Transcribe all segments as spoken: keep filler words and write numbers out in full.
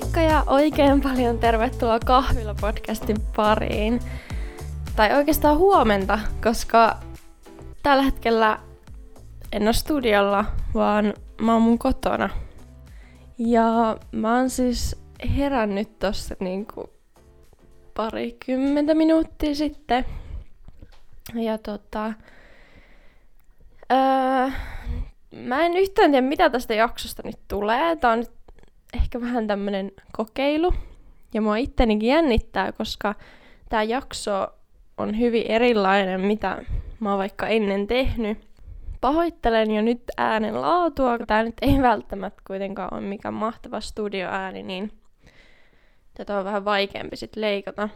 Moikka ja oikein paljon tervetuloa Kahvila-podcastin pariin. Tai oikeastaan huomenta, koska tällä hetkellä en ole studiolla, vaan mä oon mun kotona. Ja mä oon siis herännyt tossa niinku parikymmentä minuuttia sitten. Ja tota... Öö, mä en yhtään tiedä, mitä tästä jaksosta nyt tulee. Tää on nyt ehkä vähän tämmönen kokeilu. Ja mua ittenikin jännittää, koska tää jakso on hyvin erilainen, mitä mä oon vaikka ennen tehnyt. Pahoittelen jo nyt äänen laatua, tää nyt ei välttämättä kuitenkaan ole mikään mahtava studioääni, niin tätä on vähän vaikeampi sit leikata.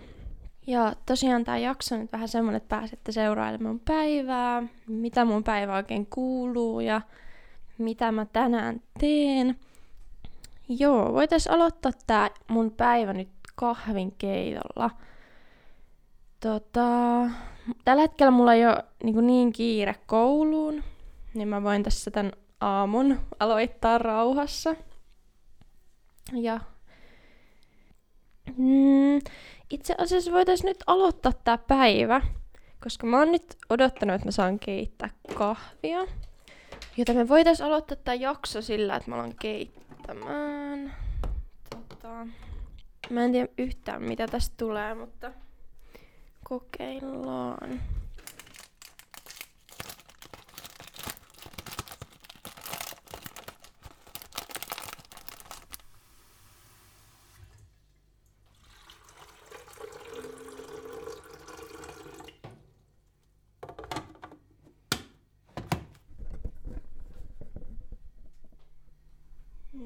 Ja tosiaan tää jakso on nyt vähän semmonen, että pääsette seurailemaan mun päivää, mitä mun päivä oikein kuuluu ja mitä mä tänään teen. Joo, voitais aloittaa tää mun päivä nyt kahvinkeitolla. Tota, tällä hetkellä mulla ei ole niin, niin kiire kouluun, niin mä voin tässä tän aamun aloittaa rauhassa. Ja mm, itse asiassa voitais nyt aloittaa tää päivä, koska mä oon nyt odottanut, että mä saan keittää kahvia. Joten me voitais aloittaa tää jakso sillä, että mä alan keittämään. Tota, mä en tiedä yhtään mitä tästä tulee, mutta kokeillaan.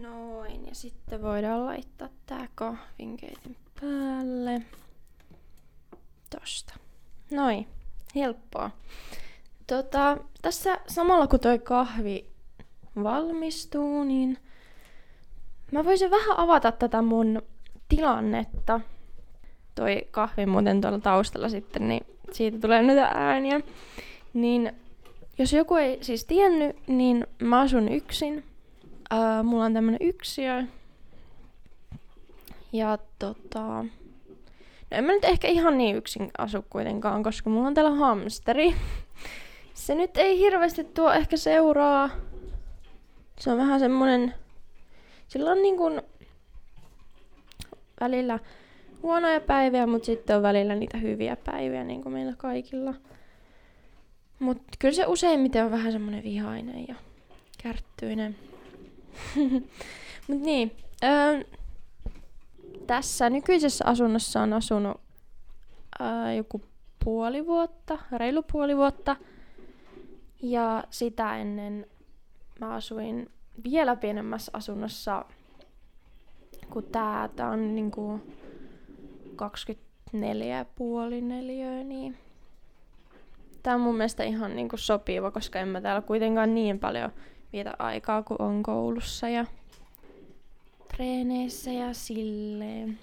Noin, ja sitten voidaan laittaa tää kahvinkeitin päälle. Tosta. Noin, helppoa. Tota, tässä samalla kun toi kahvi valmistuu, niin mä voisin vähän avata tätä mun tilannetta. Toi kahvi muuten tuolla taustalla sitten, niin siitä tulee nyt ääniä. Niin, jos joku ei siis tiennyt, niin mä asun yksin. Äh, mulla on tämmönen yksiö. Ja tota... En mä nyt ehkä ihan niin yksin asu kuitenkaan, koska mulla on täällä hamsteri. Se nyt ei hirveästi tuo ehkä seuraa. Se on vähän semmonen... Sillä on niin kuin välillä huonoja päiviä, mutta sitten on välillä niitä hyviä päiviä, niin kuin meillä kaikilla. Mut kyllä se useimmiten on vähän semmonen vihainen ja kärttyinen. Mut niin. Öö, Tässä nykyisessä asunnossa on asunut ää, joku puoli vuotta, reilu puoli vuotta. Ja sitä ennen mä asuin vielä pienemmässä asunnossa, kun tää, tää on niinku kaksikymmentäneljä pilkku viisi neliötä, niin tää on mun mielestä ihan niinku sopiva, koska en mä täällä kuitenkaan niin paljon vietä aikaa, kun on koulussa ja treeneissä ja silleen.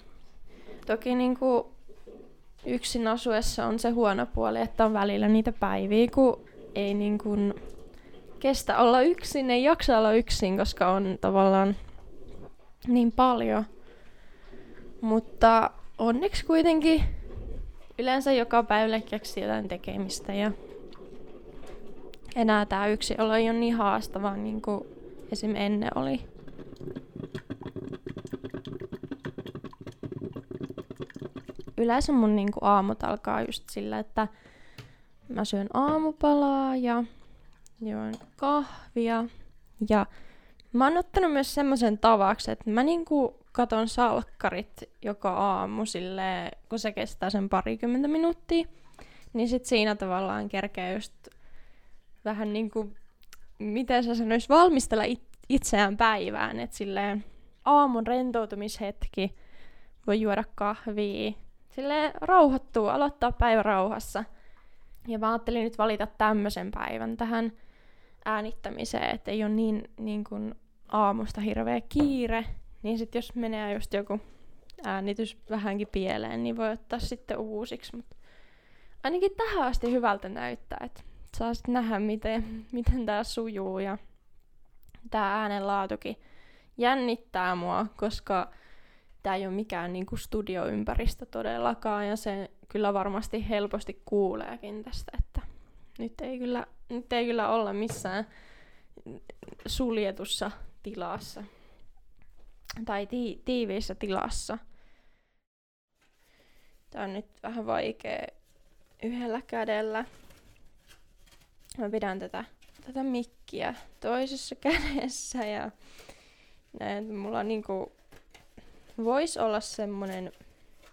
Toki niinku yksin asuessa on se huono puoli, että on välillä niitä päiviä, kun ei niinku kestä olla yksin, ei jaksa olla yksin, koska on tavallaan niin paljon. Mutta onneksi kuitenkin yleensä joka päivä keksii jotain tekemistä ja enää tää yksinolo ei ole niin haastavaa niin kuin esim. Ennen oli. Yleensä mun niinku aamut alkaa just sillä, että mä syön aamupalaa ja juon kahvia. Ja mä oon ottanut myös semmoisen tavaksi, että mä niinku katon salkkarit joka aamu silleen, kun se kestää sen parikymmentä minuuttia. Niin sit siinä tavallaan kerkee just vähän niinku, miten sä sanois, valmistella it- itseään päivään. Että silleen aamun rentoutumishetki, voi juoda kahvia. Silleen rauhoittuu, aloittaa päivä rauhassa. Ja mä ajattelin nyt valita tämmöisen päivän tähän äänittämiseen, että ei ole niin, niin kuin aamusta hirveä kiire. Niin sit jos menee just joku äänitys vähänkin pieleen, niin voi ottaa sitten uusiksi. Mut ainakin tähän asti hyvältä näyttää, että saa sitten nähdä miten, miten tää sujuu. Ja tää äänenlaatukin jännittää mua, koska tämä ei ole mikään niin kuin studioympäristö todellakaan, ja se kyllä varmasti helposti kuuleekin tästä, että nyt ei kyllä, nyt ei kyllä olla missään suljetussa tilassa tai ti- tiiviissä tilassa. Tämä on nyt vähän vaikea yhdellä kädellä. Mä pidän tätä, tätä mikkiä toisessa kädessä ja näin, mulla niinku voisi olla semmonen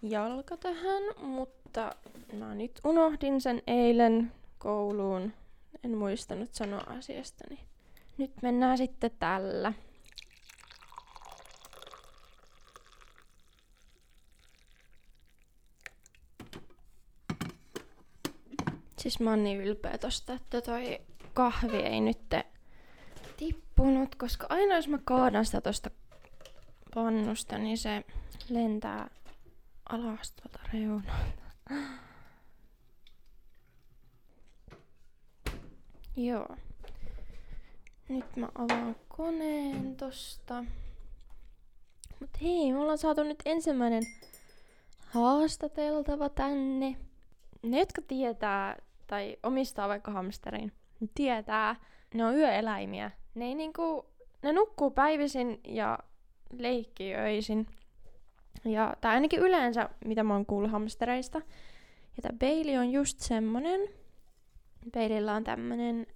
jalka tähän, mutta mä nyt unohdin sen eilen kouluun. En muistanut sanoa asiasta, niin nyt mennään sitten tällä. Siis mä oon niin ylpeä tosta, että toi kahvi ei nyt tippunut, koska aina jos mä kaadan sitä tosta pannusta, niin se lentää alas tuolta reunalta. Joo. Nyt mä avaan koneen tosta. Mut hei, me ollaan saatu nyt ensimmäinen haastateltava tänne. Ne, jotka tietää tai omistaa vaikka hamsterin, ne tietää, ne on yöeläimiä. Ne, ei niinku, ne nukkuu päivisin ja leikkii öisin. Ja, tai ainakin yleensä, mitä mä oon kuullut hamstereista. Ja tää Bailey on just semmonen. Baileylla on tämmönen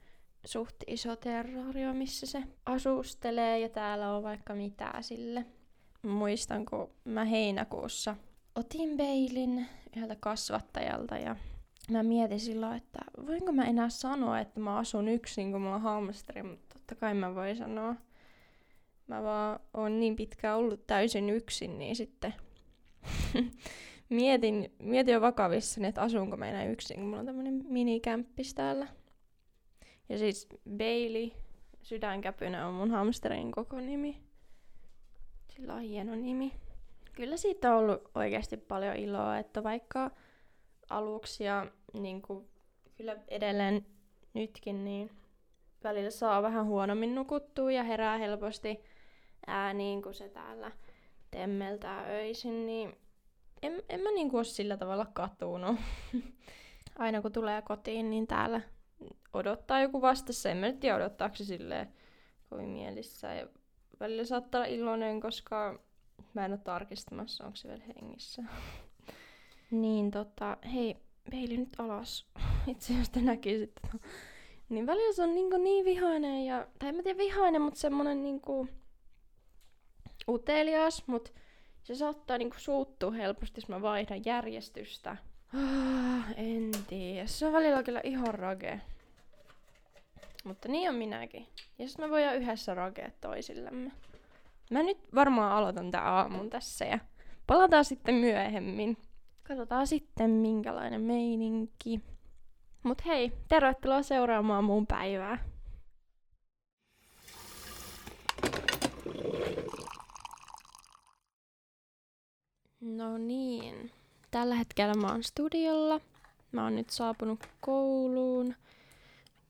suht iso terrario, missä se asustelee, ja täällä on vaikka mitään sille. Muistan, kun mä heinäkuussa otin Baileyn yhdeltä kasvattajalta, ja mä mietin silloin, että voinko mä enää sanoa, että mä asun yksin, kun mulla on hamsteri, mutta totta kai mä voin sanoa. Mä vaan oon niin pitkään ollut täysin yksin, niin sitten mietin, mietin jo vakavissani, että asunko mä enää yksin, kun mulla on tämmönen minikämppis täällä. Ja siis Bailey, sydänkäpynä, on mun hamsterin koko nimi. Sillä on hieno nimi. Kyllä siitä on ollut oikeasti paljon iloa, että vaikka aluksi ja niin kuin, kyllä edelleen nytkin, niin välillä saa vähän huonommin nukuttua ja herää helposti ääniin, kun se täällä temmeltää öisin, niin en, en mä niin kuin ole sillä tavalla katunut. Aina kun tulee kotiin, niin täällä odottaa joku vastassa. En mä nyt tiedä, odottaako se silleen kovin mielissä. Ja välillä saattaa olla iloinen, koska mä en ole tarkistamassa, onko se vielä hengissä. Niin tota, hei, Bailey nyt alas. Itse jos te näkisit. Niin välillä se on niinku niin vihainen ja, tai en mä tiedä vihainen, mutta semmonen niinku utelias, mut se saattaa niinku suuttua helposti, jos mä vaihdan järjestystä. Ah, en tiedä. Se on välillä kyllä ihan rage. Mutta niin on minäkin. Ja sit me voidaan yhdessä ragea toisillemme. Mä nyt varmaan aloitan tän aamun tässä ja palataan sitten myöhemmin. Katsotaan sitten minkälainen meininki. Mut hei, tervetuloa seuraamaan mun päivää. No niin. Tällä hetkellä mä oon studiolla. Mä oon nyt saapunut kouluun.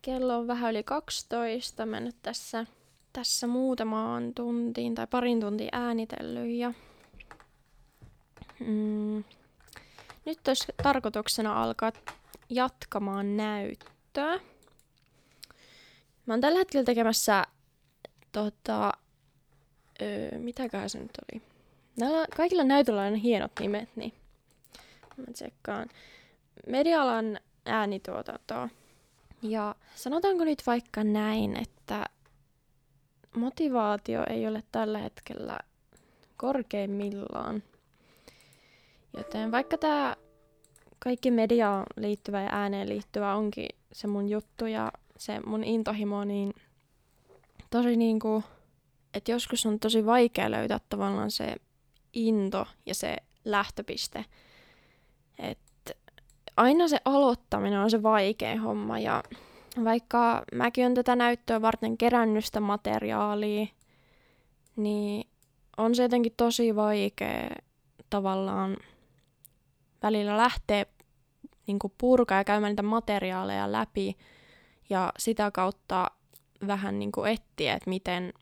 Kello on vähän yli kaksitoista. Mä nyt tässä, tässä muutamaan tuntiin tai parin tuntiin äänitellyt. Ja mm. Nyt olisi tarkoituksena alkaa jatkamaan näyttöä. Mä oon tällä hetkellä tekemässä tota, öö, mitäköhän se nyt oli? Näillä, kaikilla näytöllä on hienot nimet, niin mä tsekkaan. Media-alan äänituotantoa. Ja sanotaanko nyt vaikka näin, että motivaatio ei ole tällä hetkellä korkeimmillaan. Joten vaikka tää kaikki mediaan liittyvä ja ääneen liittyvä onkin se mun juttu ja se mun intohimo, niin tosi niinku, että joskus on tosi vaikea löytää tavallaan se into ja se lähtöpiste. Että aina se aloittaminen on se vaikea homma ja vaikka mäkin on tätä näyttöä varten kerännyt sitä materiaalia, niin on se jotenkin tosi vaikea tavallaan välillä lähtee niin kuin purkaa ja käymään niitä materiaaleja läpi ja sitä kautta vähän niin kuin etsiä, että miten,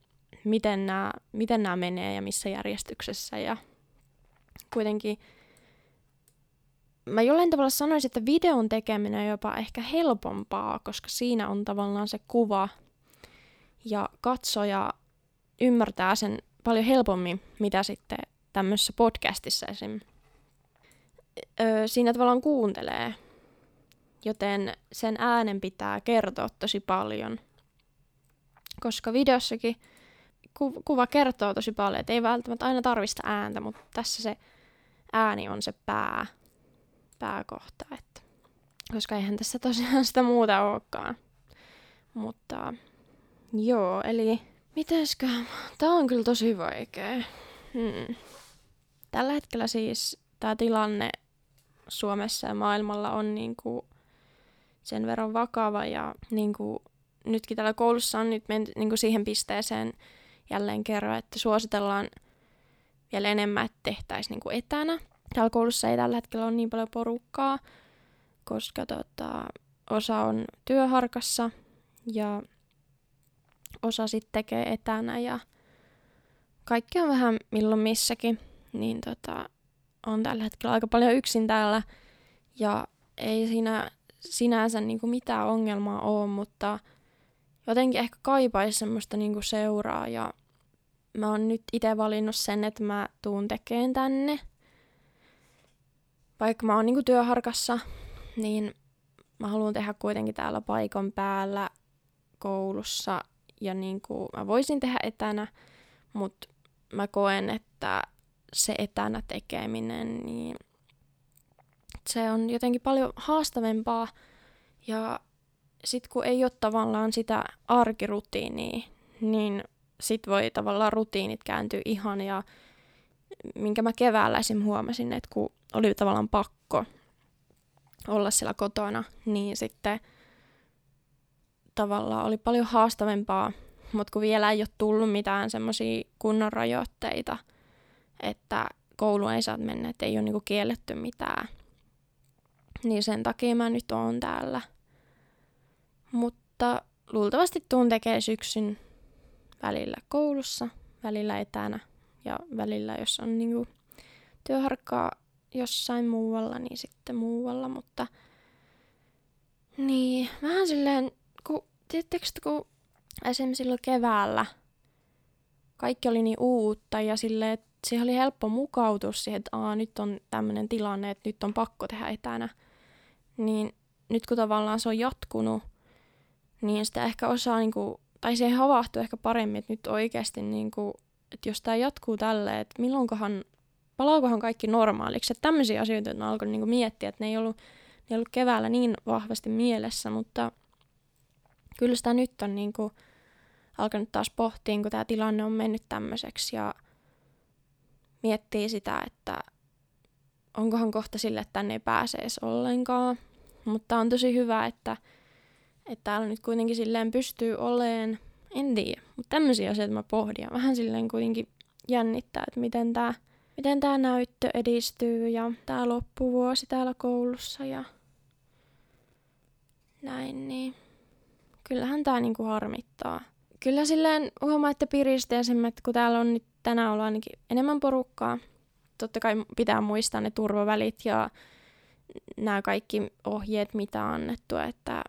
miten nämä miten nämä menee ja missä järjestyksessä ja kuitenkin mä jollain tavalla sanoisin, että videon tekeminen on jopa ehkä helpompaa, koska siinä on tavallaan se kuva ja katsoja ymmärtää sen paljon helpommin, mitä sitten tämmöisessä podcastissa esim. Öö, siinä tavallaan kuuntelee, joten sen äänen pitää kertoa tosi paljon, koska videossakin ku- kuva kertoo tosi paljon, että ei välttämättä aina tarvista ääntä, mutta tässä se ääni on se pää. pääkohta, että koska eihän tässä tosiaan sitä muuta olekaan. Mutta joo, eli mitenskään? Tää on kyllä tosi vaikea. Hmm. Tällä hetkellä siis tää tilanne Suomessa ja maailmalla on niinku sen verran vakava ja niinku nytkin täällä koulussa on nyt mennyt niinku siihen pisteeseen jälleen kerran, että suositellaan vielä enemmän, että tehtäisiin niinku etänä. Täällä koulussa ei tällä hetkellä ole niin paljon porukkaa, koska tota, osa on työharkassa ja osa sitten tekee etänä ja kaikki on vähän milloin missäkin, niin tota, on tällä hetkellä aika paljon yksin täällä ja ei siinä sinänsä niinku mitään ongelmaa ole, mutta jotenkin ehkä kaipaisi semmoista niinku seuraa ja mä oon nyt itse valinnut sen, että mä tuun tekemään tänne. Vaikka mä oon niinku työharkassa, niin mä haluan tehdä kuitenkin täällä paikan päällä koulussa. Ja niinku mä voisin tehdä etänä, mutta mä koen, että se etänä tekeminen, niin se on jotenkin paljon haastavempaa. Ja sit kun ei ole tavallaan sitä arkirutiinia, niin sit voi tavallaan rutiinit kääntyä ihan ja minkä mä keväällä esim. Huomasin, että kun oli tavallaan pakko olla siellä kotona, niin sitten tavallaan oli paljon haastavempaa, mutta kun vielä ei ole tullut mitään semmoisia kunnon rajoitteita, että kouluun ei saa mennä, että ei ole niinku kielletty mitään, niin sen takia mä nyt oon täällä. Mutta luultavasti tuun tekee syksyn välillä koulussa, välillä etänä ja välillä, jos on niinku työharkkaa jossain muualla, niin sitten muualla, mutta niin, vähän silleen, kun, tiedättekö, kun esimerkiksi silloin keväällä kaikki oli niin uutta ja silleen, että siihen oli helppo mukautua siihen, että aa, nyt on tämmöinen tilanne, että nyt on pakko tehdä etänä, niin nyt kun tavallaan se on jatkunut, niin sitä ehkä osaa, niin kuin, tai siihen havahtuu ehkä paremmin, että nyt oikeasti, niin kuin, että jos tämä jatkuu tälleen, että milloinkohan palaakohan kaikki normaaliksi? Että tämmöisiä asioita mä alkoin niinku miettiä, että ne ei, ollut, ne ei ollut keväällä niin vahvasti mielessä, mutta kyllä sitä nyt on niinku alkanut taas pohtia, kun tämä tilanne on mennyt tämmöiseksi ja miettii sitä, että onkohan kohta sille, että tänne ei pääse edes ollenkaan. Mutta on tosi hyvä, että, että täällä nyt kuitenkin silleen pystyy oleen. En tiedä, mutta tämmöisiä asioita mä pohdin. Vähän silleen kuitenkin jännittää, että miten tämä Miten tämä näyttö edistyy ja tämä loppuvuosi täällä koulussa ja näin, niin kyllähän tämä niinku harmittaa. Kyllä silleen huomaa, että piristeisemmät, kun täällä on nyt tänään ollut ainakin enemmän porukkaa. Totta kai pitää muistaa ne turvavälit ja nämä kaikki ohjeet, mitä on annettu, että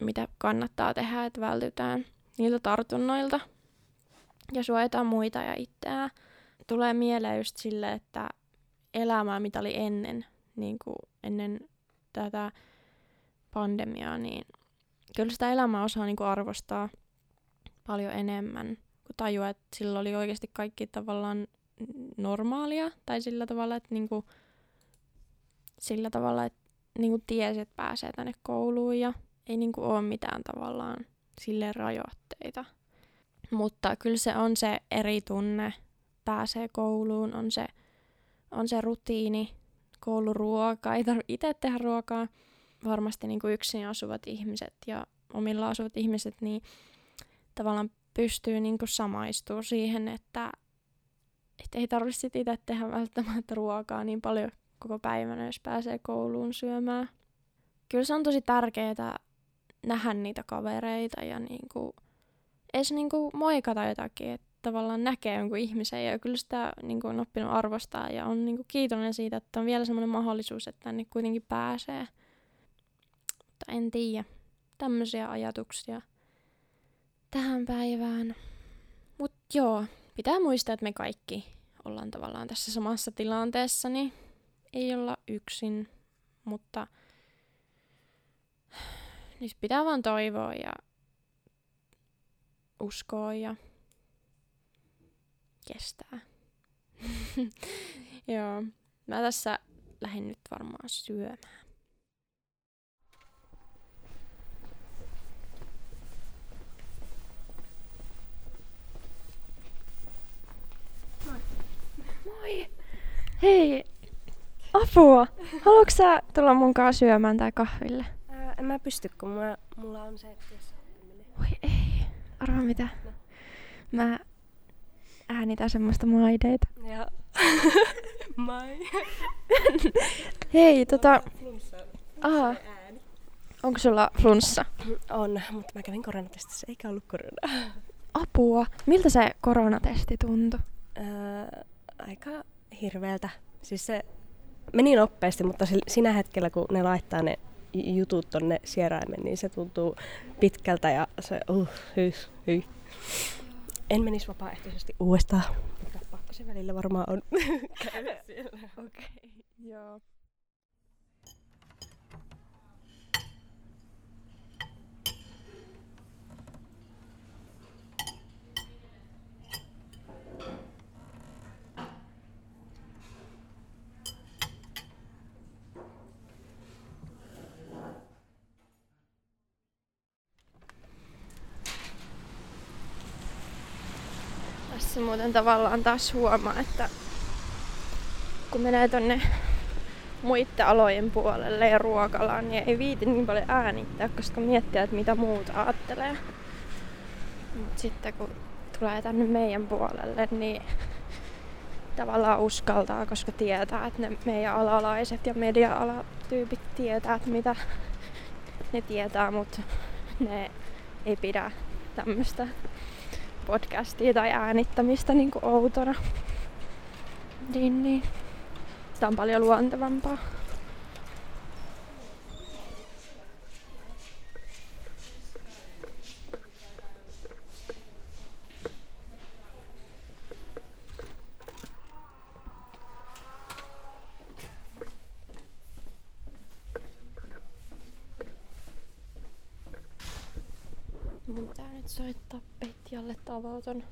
mitä kannattaa tehdä, että vältytään niiltä tartunnoilta ja suojataan muita ja itseään. Tulee mieleen just sille, että elämää, mitä oli ennen, niin kuin ennen tätä pandemiaa, niin kyllä sitä elämää osaa niin kuin arvostaa paljon enemmän, kun tajuaa, että silloin oli oikeasti kaikki tavallaan normaalia, tai sillä tavalla, että, niin kuin, sillä tavalla, että niin kuin tiesi, että pääsee tänne kouluun, ja ei niin kuin ole mitään tavallaan sille rajoitteita. Mutta kyllä se on se eri tunne, pääsee kouluun, on se, on se rutiini, kouluruoka, ei tarvitse itse tehdä ruokaa. Varmasti niin kuin yksin asuvat ihmiset ja omilla asuvat ihmiset, niin tavallaan pystyy niin kuin samaistumaan siihen, että, että ei tarvitse itse tehdä välttämättä ruokaa niin paljon koko päivänä, jos pääsee kouluun syömään. Kyllä se on tosi tärkeää nähdä niitä kavereita ja niin kuin, edes niin kuin moikata jotakin, että tavallaan näkee jonkun ihmisen ja kyllä sitä niin kuin on oppinut arvostaa ja on niin kuin kiitollinen siitä, että on vielä semmoinen mahdollisuus, että tänne kuitenkin pääsee. Mutta en tiedä. Tämmöisiä ajatuksia tähän päivään. Mut joo, pitää muistaa, että me kaikki ollaan tavallaan tässä samassa tilanteessa, niin ei olla yksin, mutta nyt pitää vaan toivoa ja uskoa ja kestää. Joo, mä tässä lähdin nyt varmaan syömään. Moi. Moi! Hei! Apua! Haluatko sä tulla mun kanssa syömään tai kahville? Ää, en mä pysty, kun mä, mulla on se, että jos menee. Oi ei! Arvaa mitä? No. Mä äänitän semmoista maideita. Joo. Mai. Hei, tota... Flunssa. Aha. Onko sulla flunssa? On, mutta mä kävin koronatestissä, eikä ollut koronaa. Apua! Miltä se koronatesti tuntui? Öö, aika hirveältä. Siis se meni nopeasti, mutta siinä hetkellä, kun ne laittaa ne jutut tonne sieraimen, niin se tuntuu pitkältä ja se uh, hyi, hyi. En menisi vapaaehtoisesti uudestaan, mutta pakko se välillä varmaan on käydä siellä. Okei, okay. Joo. Tässä muuten tavallaan taas huomaa, että kun menee tonne muiden alojen puolelle ja ruokalaan, niin ei viiti niin paljon äänittää, koska miettii, että mitä muuta ajattelee. Mutta sitten kun tulee tänne meidän puolelle, niin tavallaan uskaltaa, koska tietää, että ne meidän alalaiset ja media-alatyypit tietää, että mitä ne tietää, mutta ne ei pidä tämmöistä podcastia tai äänittämistä niin kuin outona. Niin, niin. Sitä on paljon luontevampaa. Mun pitää nyt soittaa Petjalle, että avaa ton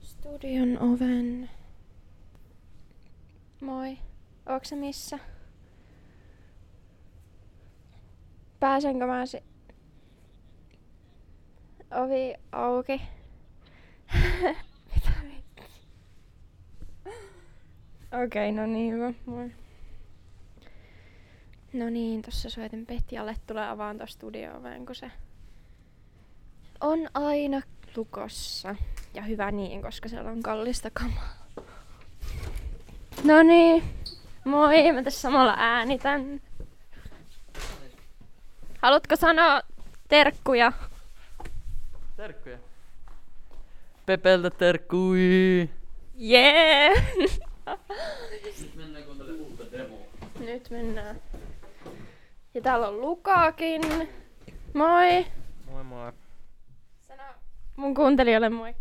studion oven. Moi, ootko sä missä? Pääsenkö mä si... Ovi auki. Mitä vittu? Okei, no niin hyvä, moi. No niin, tossa soitin Petjalle, tulee avaan ton studion oven, kun se on aina lukossa. Ja hyvä niin, koska siellä on kallista kamaa. Noniin. Moi, mä tässä samalla äänitän. Haluatko sanoa terkkuja? Terkkuja. Pepeltä terkkui. Jee! Yeah. Nyt mennään kuuntelemaan uutta demoa. Nyt mennään. Ja täällä on Lukakin. Moi. Moi moi. Mun kuuntelijoille moi.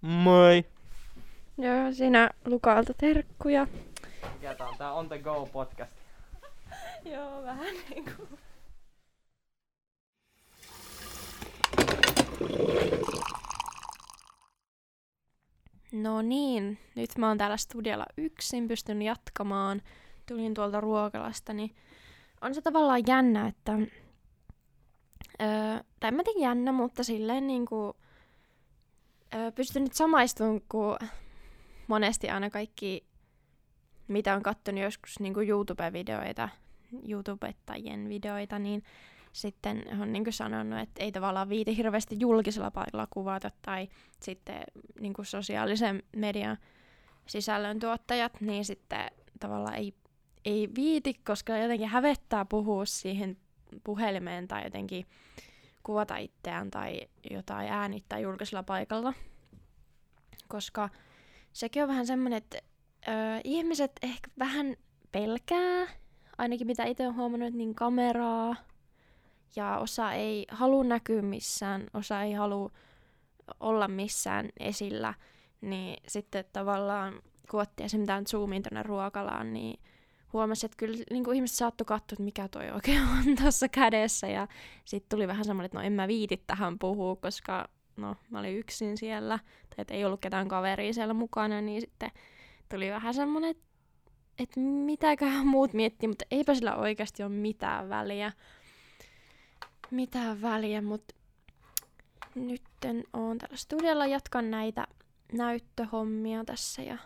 Moi. Joo, sinä Lukalta terkkuja. Mikä tää on? Tää on the go podcast. Joo, vähän niinku. No niin, nyt mä oon täällä studiolla yksin, pystyn jatkamaan. Tulin tuolta ruokalasta, niin on se tavallaan jännä, että Öö, tai mä tein jännä, mutta silleen niinku öö, pystyn nyt samaistumaan, kun monesti aina kaikki, mitä on kattonut joskus niinku YouTube-videoita, YouTubettajien videoita, niin sitten on niinku sanonut, että ei tavallaan viiti hirveästi julkisella paikalla kuvata tai sitten niinku sosiaalisen median sisällön tuottajat, niin sitten tavallaan ei, ei viiti, koska jotenkin hävettää puhua siihen puhelimeen tai jotenkin kuvata itseään tai jotain äänittää julkisella paikalla. koska sekin on vähän semmoinen, että ö, ihmiset ehkä vähän pelkää, ainakin mitä itse olen huomannut, niin kameraa, ja osa ei halua näkyä missään, osa ei halua olla missään esillä, niin sitten tavallaan kun otti esimerkiksi zoomiin tuonne ruokalaan, niin huomasi, että kyllä niin kuin ihmiset saattoi katsoa, että mikä toi oikein on tuossa kädessä, ja sitten tuli vähän semmoinen, että no en mä viiti tähän puhua, koska no mä olin yksin siellä, tai että ei ollut ketään kaveria siellä mukana, niin sitten tuli vähän semmoinen, että, että mitäköhän muut miettii, mutta eipä sillä oikeasti ole mitään väliä. Mitään väliä, mutta nyt oon täällä studiolla, jatkan näitä näyttöhommia tässä ja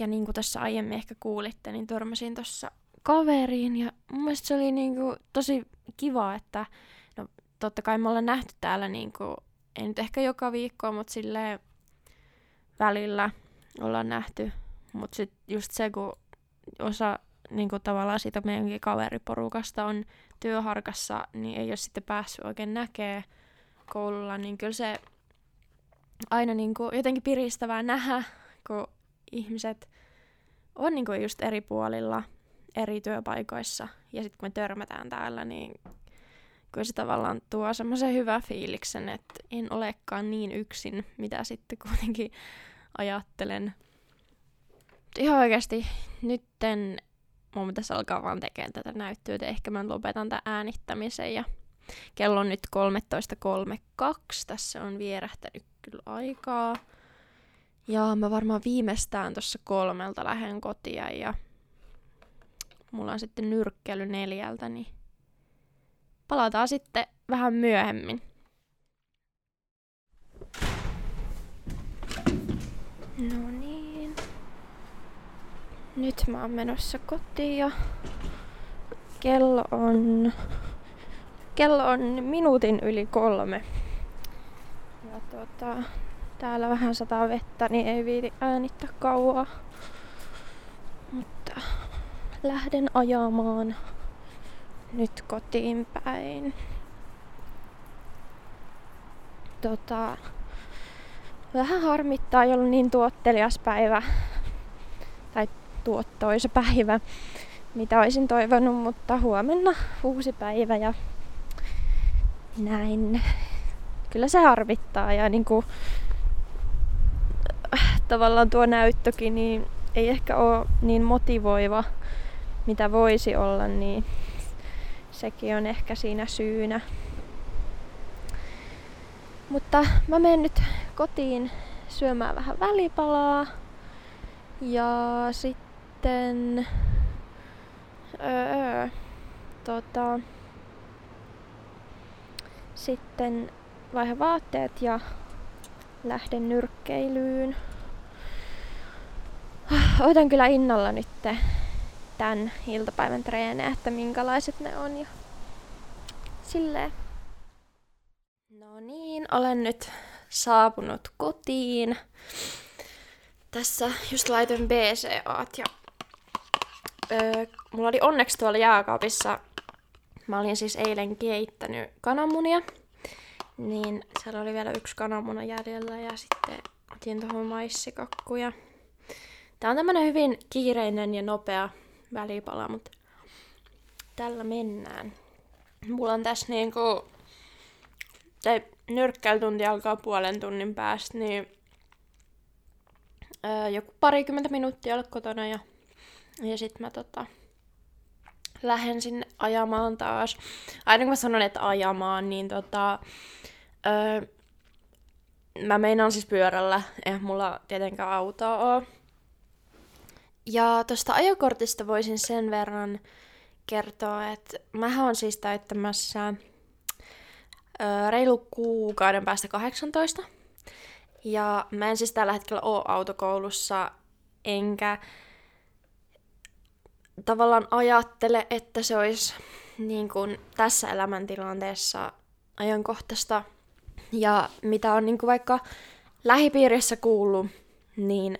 Ja niin kuin tässä aiemmin ehkä kuulitte, niin törmäsin tuossa kaveriin ja mun mielestä se oli niin kuin tosi kiva, että no totta kai me ollaan nähty täällä, niin kuin, ei nyt ehkä joka viikko, mutta silleen välillä ollaan nähty. Mutta sitten just se, kun osa niin kuin tavallaan siitä meidänkin kaveriporukasta on työharkassa, niin ei ole sitten päässyt oikein näkemään koululla, niin kyllä se aina niin kuin jotenkin piristävää nähdä, kun ihmiset on niinku just eri puolilla, eri työpaikoissa, ja sitten kun me törmätään täällä, niin kyllä se tavallaan tuo semmoisen hyvän fiiliksen, että en olekaan niin yksin, mitä sitten kuitenkin ajattelen. Ihan oikeasti, nytten mun pitäisi alkaa vaan tekemään tätä näyttöä, ehkä mä lopetan tämän äänittämisen, ja kello on nyt kolmetoista kolmekymmentäkaksi, tässä on vierähtänyt kyllä aikaa. Ja mä varmaan viimeistään tuossa kolmelta lähden kotia ja mulla on sitten nyrkkeily neljältä, niin palataan sitten vähän myöhemmin. No niin. Nyt mä oon menossa kotiin ja kello on, kello on minuutin yli kolme. Ja tota... Täällä vähän sataa vettä, niin ei viiti äänittää kauaa. Mutta lähden ajamaan nyt kotiin päin. Tota, vähän harmittaa, ei ollut niin tuottelias päivä tai tuottoisa päivä, mitä olisin toivonut, mutta huomenna uusi päivä ja näin. Kyllä se harmittaa ja niinku tavallaan tuo näyttökin niin ei ehkä ole niin motivoiva, mitä voisi olla, niin sekin on ehkä siinä syynä. Mutta mä menen nyt kotiin syömään vähän välipalaa ja sitten öö, tota, sitten vaihan vaatteet ja lähden nyrkkeilyyn. Odotan kyllä innolla nyt tän iltapäivän treenejä, että minkälaiset ne on ja silleen. No niin, olen nyt saapunut kotiin. Tässä just laitoin B C A:t ja öö, mulla oli onneksi tuolla jääkaapissa, mä olin siis eilen keittänyt kananmunia, niin siellä oli vielä yksi kananmuna jäljellä ja sitten otin tuohon maissikakkuja. Tää on tämmönen hyvin kiireinen ja nopea välipala, mutta tällä mennään. Mulla on tässä niinku, tai nyrkkäilytunti alkaa puolen tunnin päästä, niin öö, joku parikymmentä minuuttia olla kotona ja, ja sit mä tota lähden sinne ajamaan taas. Aina kun mä sanon, että ajamaan, niin tota öö, mä meinaan siis pyörällä, eihän mulla tietenkään autoa oo. Ja tuosta ajokortista voisin sen verran kertoa, että mähän on siis täyttämässä ö, reilu kuukauden päästä kahdeksantoista. Ja mä en siis tällä hetkellä ole autokoulussa, enkä tavallaan ajattele, että se olisi niin kuin tässä elämäntilanteessa ajankohtaista. Ja mitä on niin kuin vaikka lähipiirissä kuullut, niin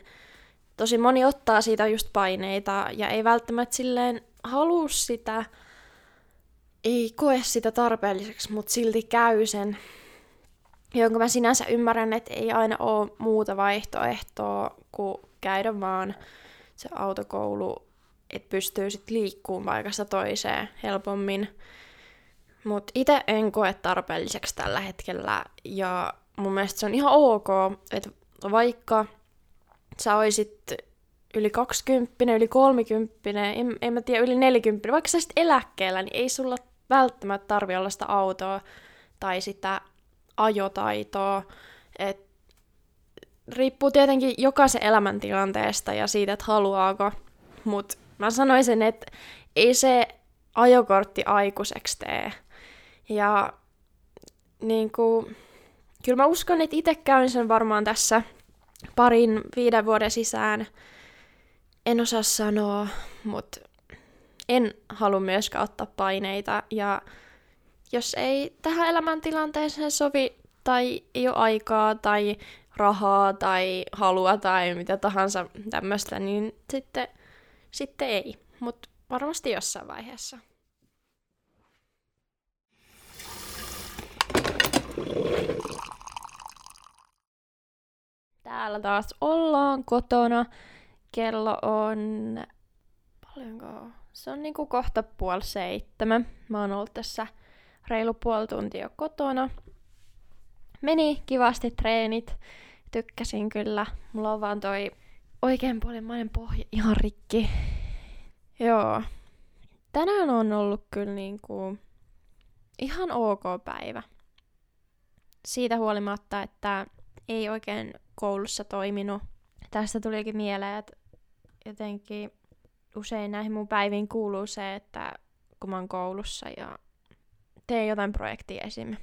tosi moni ottaa siitä just paineita ja ei välttämättä silleen halua sitä, ei koe sitä tarpeelliseksi, mutta silti käy sen. jonka mä sinänsä ymmärrän, että ei aina ole muuta vaihtoehtoa kuin käydä vaan se autokoulu, että pystyy sitten liikkumaan paikasta toiseen helpommin. Mutta itse en koe tarpeelliseksi tällä hetkellä, ja mun mielestä se on ihan ok, että vaikka sä oisit yli kaksikymppinen, yli kolmikymppinen, en, en mä tiedä, yli nelikymppinen, vaikka sä sit eläkkeellä, niin ei sulla välttämättä tarvi olla sitä autoa tai sitä ajotaitoa. Et riippuu tietenkin jokaisen elämäntilanteesta ja siitä, että haluaako, mutta mä sanoisin, että ei se ajokortti aikuiseksi tee. Ja niinku, kyllä mä uskon, että itse käyn sen varmaan tässä parin viiden vuoden sisään. En osaa sanoa, mutta en halua myöskään ottaa paineita. Ja jos ei tähän elämäntilanteeseen sovi, tai ei ole aikaa, tai rahaa, tai halua, tai mitä tahansa tämmöistä, niin sitten, sitten ei. Mutta varmasti jossain vaiheessa. Täällä taas ollaan kotona. Kello on... Paljonko? Se on niinku kohta puoli seitsemän. Mä oon ollut tässä reilu puoli tuntia kotona. Meni kivasti treenit. Tykkäsin kyllä. Mulla on vaan toi oikeanpuolimmainen pohja ihan rikki. Joo. Tänään on ollut kyllä niinku ihan ok päivä. Siitä huolimatta, että ei oikein koulussa toiminut. Tästä tulikin mieleen, että jotenkin usein näihin mun päiviin kuuluu se, että kun mä oon koulussa ja teen jotain projektia esim.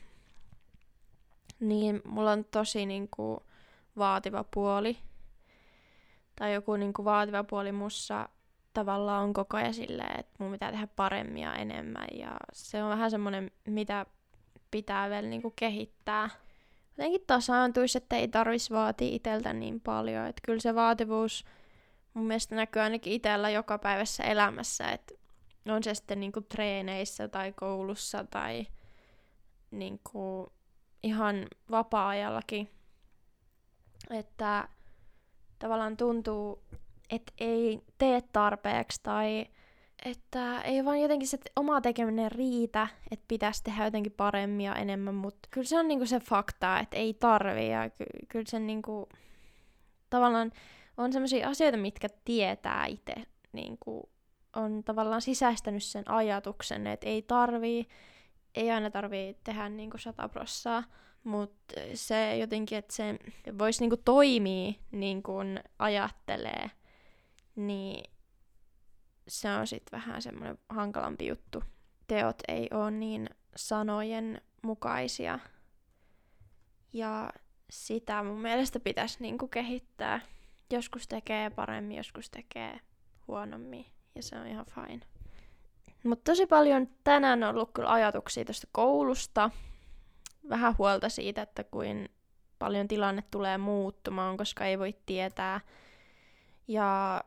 Niin mulla on tosi niinku vaativa puoli. Tai joku niinku vaativa puoli mussa tavallaan on koko ajan silleen, että mun pitää tehdä paremmin ja enemmän. Ja se on vähän semmonen, mitä pitää vielä niinku kehittää. Jotenkin tasaantuisi, että ei tarvitsisi vaatia itseltä niin paljon. Että kyllä se vaativuus mun mielestä näkyy ainakin itsellä joka päivässä elämässä. Että on se sitten niinku treeneissä tai koulussa tai niinku ihan vapaa-ajallakin. Että tavallaan tuntuu, että ei tee tarpeeksi tai että ei vaan jotenkin se oma tekeminen riitä, että pitäisi tehdä jotenkin paremmin ja enemmän, mutta kyllä se on niinku se fakta, että ei tarvii ja ky- kyllä se niinku, tavallaan on sellaisia asioita, mitkä tietää itse, niinku, on tavallaan sisäistänyt sen ajatuksen, että ei tarvii, ei aina tarvii tehdä niinku sata prossaa, mutta se jotenkin, että se voisi niinku toimia niin kuin ajattelee, niin se on sitten vähän semmoinen hankalampi juttu. Teot ei ole niin sanojen mukaisia. Ja sitä mun mielestä pitäisi niinku kehittää. Joskus tekee paremmin, joskus tekee huonommin. Ja se on ihan fine. Mutta tosi paljon tänään on ollut kyllä ajatuksia tuosta koulusta. Vähän huolta siitä, että kuin paljon tilanne tulee muuttumaan, koska ei voi tietää. Ja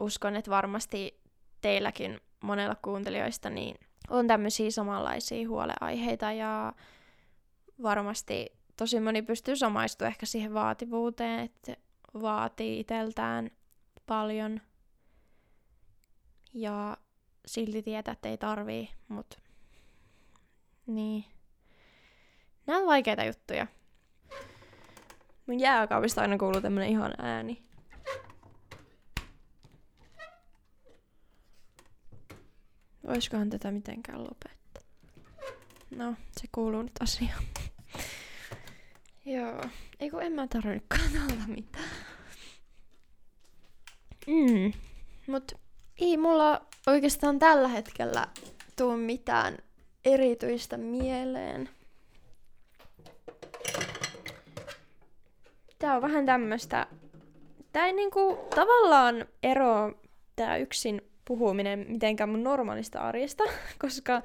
uskon, että varmasti teilläkin monella kuuntelijoista niin on tämmöisiä samanlaisia huoleaiheita ja varmasti tosi moni pystyy samaistumaan ehkä siihen vaativuuteen, että vaatii itseltään paljon ja silti tietää, että ei tarvii, mut niin. Nää on vaikeita juttuja. Mun jääkaapista aina kuuluu tämmönen ihana ääni. Voisikohan tätä mitenkään lopettaa? No, se kuuluu nyt asiaan. Joo. Eiku, en mä tarvinnutkaan olla mitään. Mm. Mut ei mulla oikeastaan tällä hetkellä tuu mitään erityistä mieleen. Tää on vähän tämmöstä... Tää ei niinku tavallaan ero tää yksin... puhuminen mitenkään mun normaalista arjesta, koska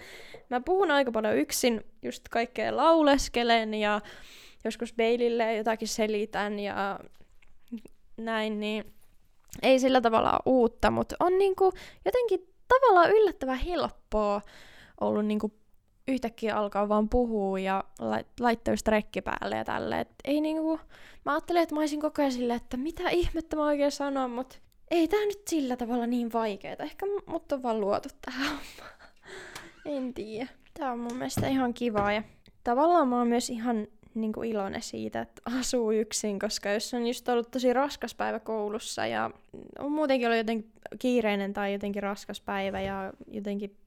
mä puhun aika paljon yksin, just kaikkea lauleskelen ja joskus Baileylle jotakin selitän ja näin, niin ei sillä tavalla uutta, mutta on niinku jotenkin tavallaan yllättävän helppoa ollut niinku yhtäkkiä alkaa vaan puhua ja laittaa strekki päälle ja tälleen. Et ei niinku, mä ajattelin, että mä olisin koko ajan silleen, että mitä ihmettä mä oikein sanon, mut ei tää nyt sillä tavalla niin vaikeeta. Ehkä mut on vaan luotu tähän hommaan. En tiedä. Tää on mun mielestä ihan kivaa ja tavallaan mä oon myös ihan niinku iloinen siitä, että asuu yksin, koska jos on just ollut tosi raskas päivä koulussa ja on muutenkin ollut jotenkin kiireinen tai jotenkin raskas päivä ja jotenkin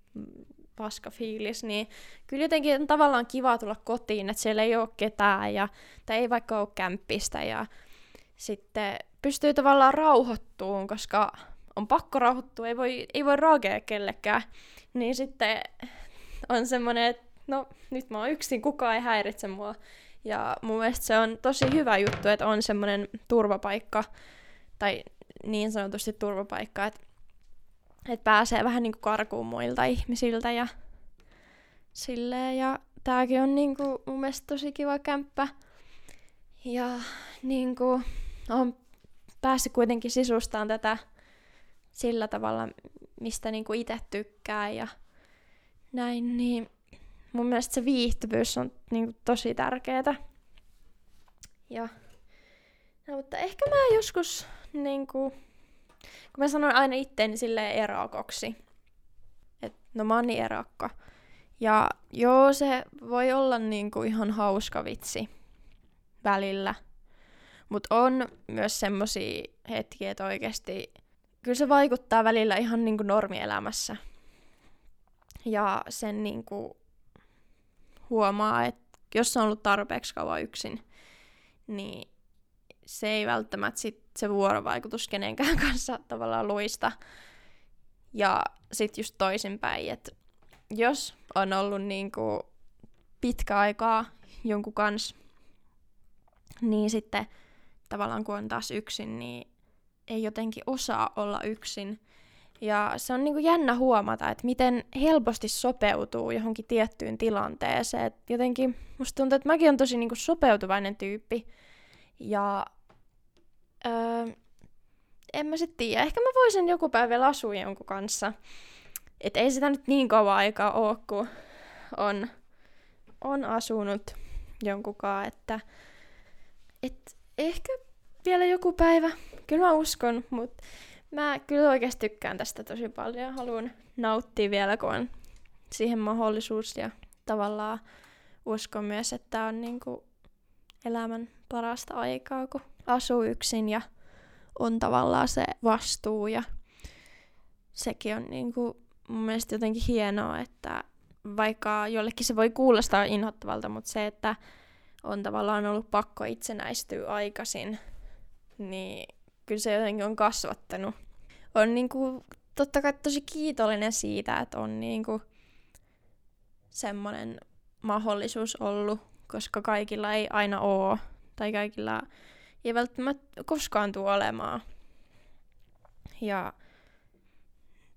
paska fiilis, niin kyllä jotenkin on tavallaan kiva tulla kotiin, että siellä ei ole ketään ja, tai ei vaikka ole kämppistä ja sitten pystyy tavallaan rauhoittumaan, koska on pakko rauhoittua, ei voi, ei voi raagea kellekään, niin sitten on semmoinen, että no nyt mä oon yksin, kukaan ei häiritse mua ja mun mielestä se on tosi hyvä juttu, että on semmoinen turvapaikka tai niin sanotusti turvapaikka, että että pääsee vähän niinku karkuun muilta ihmisiltä ja silleen. Ja tääkin on niinku mun mielestä tosi kiva kämppä. Ja niinku on päässyt kuitenkin sisustaan tätä sillä tavalla, mistä niinku itse tykkää ja näin. Niin mun mielestä se viihtyvyys on niinku tosi tärkeetä. Ja no, mutta ehkä mä joskus niinku... Kun mä sanoin aina itteeni silleen erakoksi, että no mä oon niin erakka. Ja joo, se voi olla niinku ihan hauska vitsi välillä. Mut on myös semmosia hetkiä, että oikeesti kyllä se vaikuttaa välillä ihan niinku normielämässä. Ja sen niinku huomaa, että jos on ollut tarpeeksi kauan yksin, niin se ei välttämättä sit se vuorovaikutus kenenkään kanssa tavallaan luista. Ja sit just toisinpäin, että jos on ollut niinku pitkä aikaa jonkun kanssa, niin sitten tavallaan kun on taas yksin, niin ei jotenkin osaa olla yksin. Ja se on niinku jännä huomata, että miten helposti sopeutuu johonkin tiettyyn tilanteeseen. Et jotenkin musta tuntuu, että mäkin on tosi niinku sopeutuvainen tyyppi. Ja Öö, en mä sit tiedä. Ehkä mä voisin joku päivä vielä asua jonkun kanssa. Et ei sitä nyt niin kauan aikaa oo, kun on, on asunut jonkunkaan. Että et ehkä vielä joku päivä. Kyllä mä uskon, mut mä kyllä oikeesti tykkään tästä tosi paljon. Haluan nauttia vielä, kun on siihen mahdollisuus. Ja tavallaan uskon myös, että tää on niinku elämän parasta aikaa, kun asuu yksin ja on tavallaan se vastuu ja sekin on niinku mun mielestä jotenkin hienoa, että vaikka jollekin se voi kuulostaa inhottavalta, mutta se, että on tavallaan ollut pakko itsenäistyä aikaisin, niin kyllä se jotenkin on kasvattanut. On niinku totta kai tosi kiitollinen siitä, että on niinku semmoinen mahdollisuus ollut, koska kaikilla ei aina oo tai kaikilla ei välttämättä koskaan tule olemaan. Ja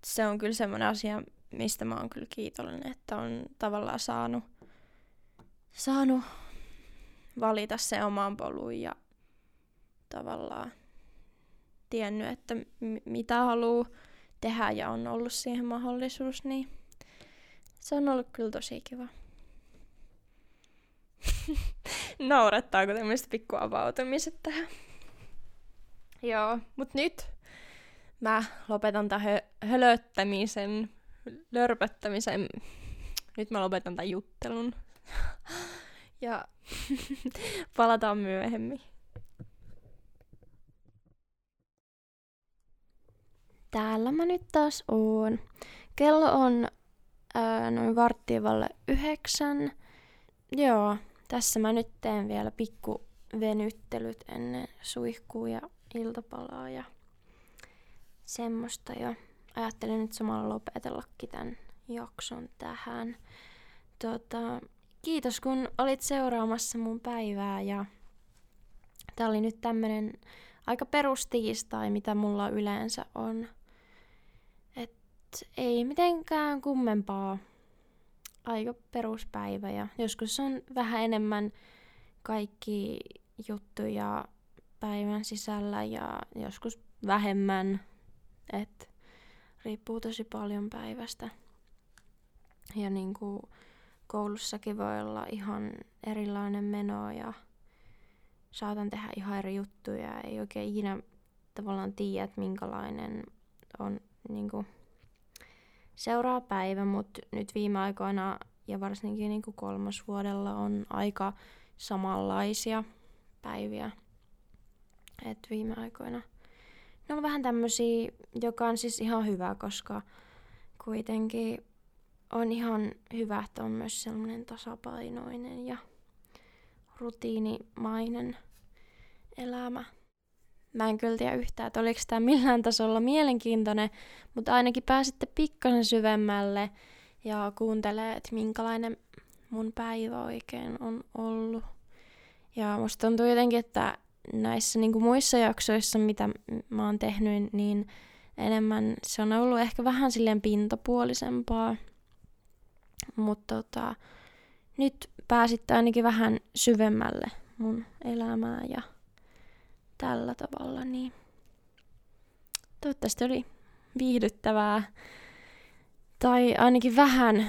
se on kyllä semmoinen asia, mistä mä oon kyllä kiitollinen, että on tavallaan saanut, saanut valita sen oman polun ja tavallaan tiennyt, että m- mitä haluaa tehdä ja on ollut siihen mahdollisuus, niin se on ollut kyllä tosi kiva. Naurattaako tämmöiset pikkuavautumiset tähän? Joo, mut nyt mä lopetan tämän hö- hölöttämisen, lörpöttämisen. Nyt mä lopetan tämän juttelun. Ja palataan myöhemmin. Täällä mä nyt taas oon. Kello on ää, noin varttia vaille yhdeksän. Joo, tässä mä nyt teen vielä pikku venyttelyt ennen suihkua ja iltapalaa ja semmoista jo. Ajattelin nyt samalla lopetellakin tämän jakson tähän. Tota, kiitos kun olit seuraamassa mun päivää ja tää oli nyt tämmönen aika perustiistai, mitä mulla yleensä on. Et ei mitenkään kummempaa. Aika peruspäivä ja joskus on vähän enemmän kaikki juttuja päivän sisällä ja joskus vähemmän, et riippuu tosi paljon päivästä ja niinku koulussakin voi olla ihan erilainen meno ja saatan tehdä ihan eri juttuja. Ei oikein ikinä tavallaan tiedä, että minkälainen on niin kuin seuraava päivä, mutta nyt viime aikoina ja varsinkin niin kuin kolmosvuodella on aika samanlaisia päiviä. Et viime aikoina ne on vähän tämmöisiä, joka on siis ihan hyvä, koska kuitenkin on ihan hyvä, että on myös sellainen tasapainoinen ja rutiinimainen elämä. Mä en kyllä tiedä yhtään, että oliko tämä millään tasolla mielenkiintoinen, mutta ainakin pääsitte pikkasen syvemmälle ja kuuntelee, että minkälainen mun päivä oikein on ollut. Ja musta tuntuu jotenkin, että näissä niin kuin muissa jaksoissa, mitä mä oon tehnyt, niin enemmän se on ollut ehkä vähän silleen pintapuolisempaa. Mutta tota, nyt pääsitte ainakin vähän syvemmälle mun elämää ja tällä tavalla. Niin. Toivottavasti oli viihdyttävää. Tai ainakin vähän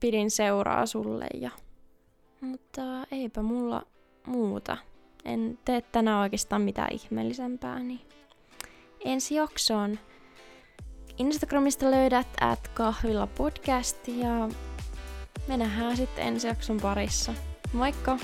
pidin seuraa sulle. Ja. Mutta eipä mulla muuta. En tee tänään oikeastaan mitään ihmeellisempää. Niin. Ensi jaksoon. Instagramista löydät at kahvilapodcast ja me nähdään sitten ensi jakson parissa. Moikka!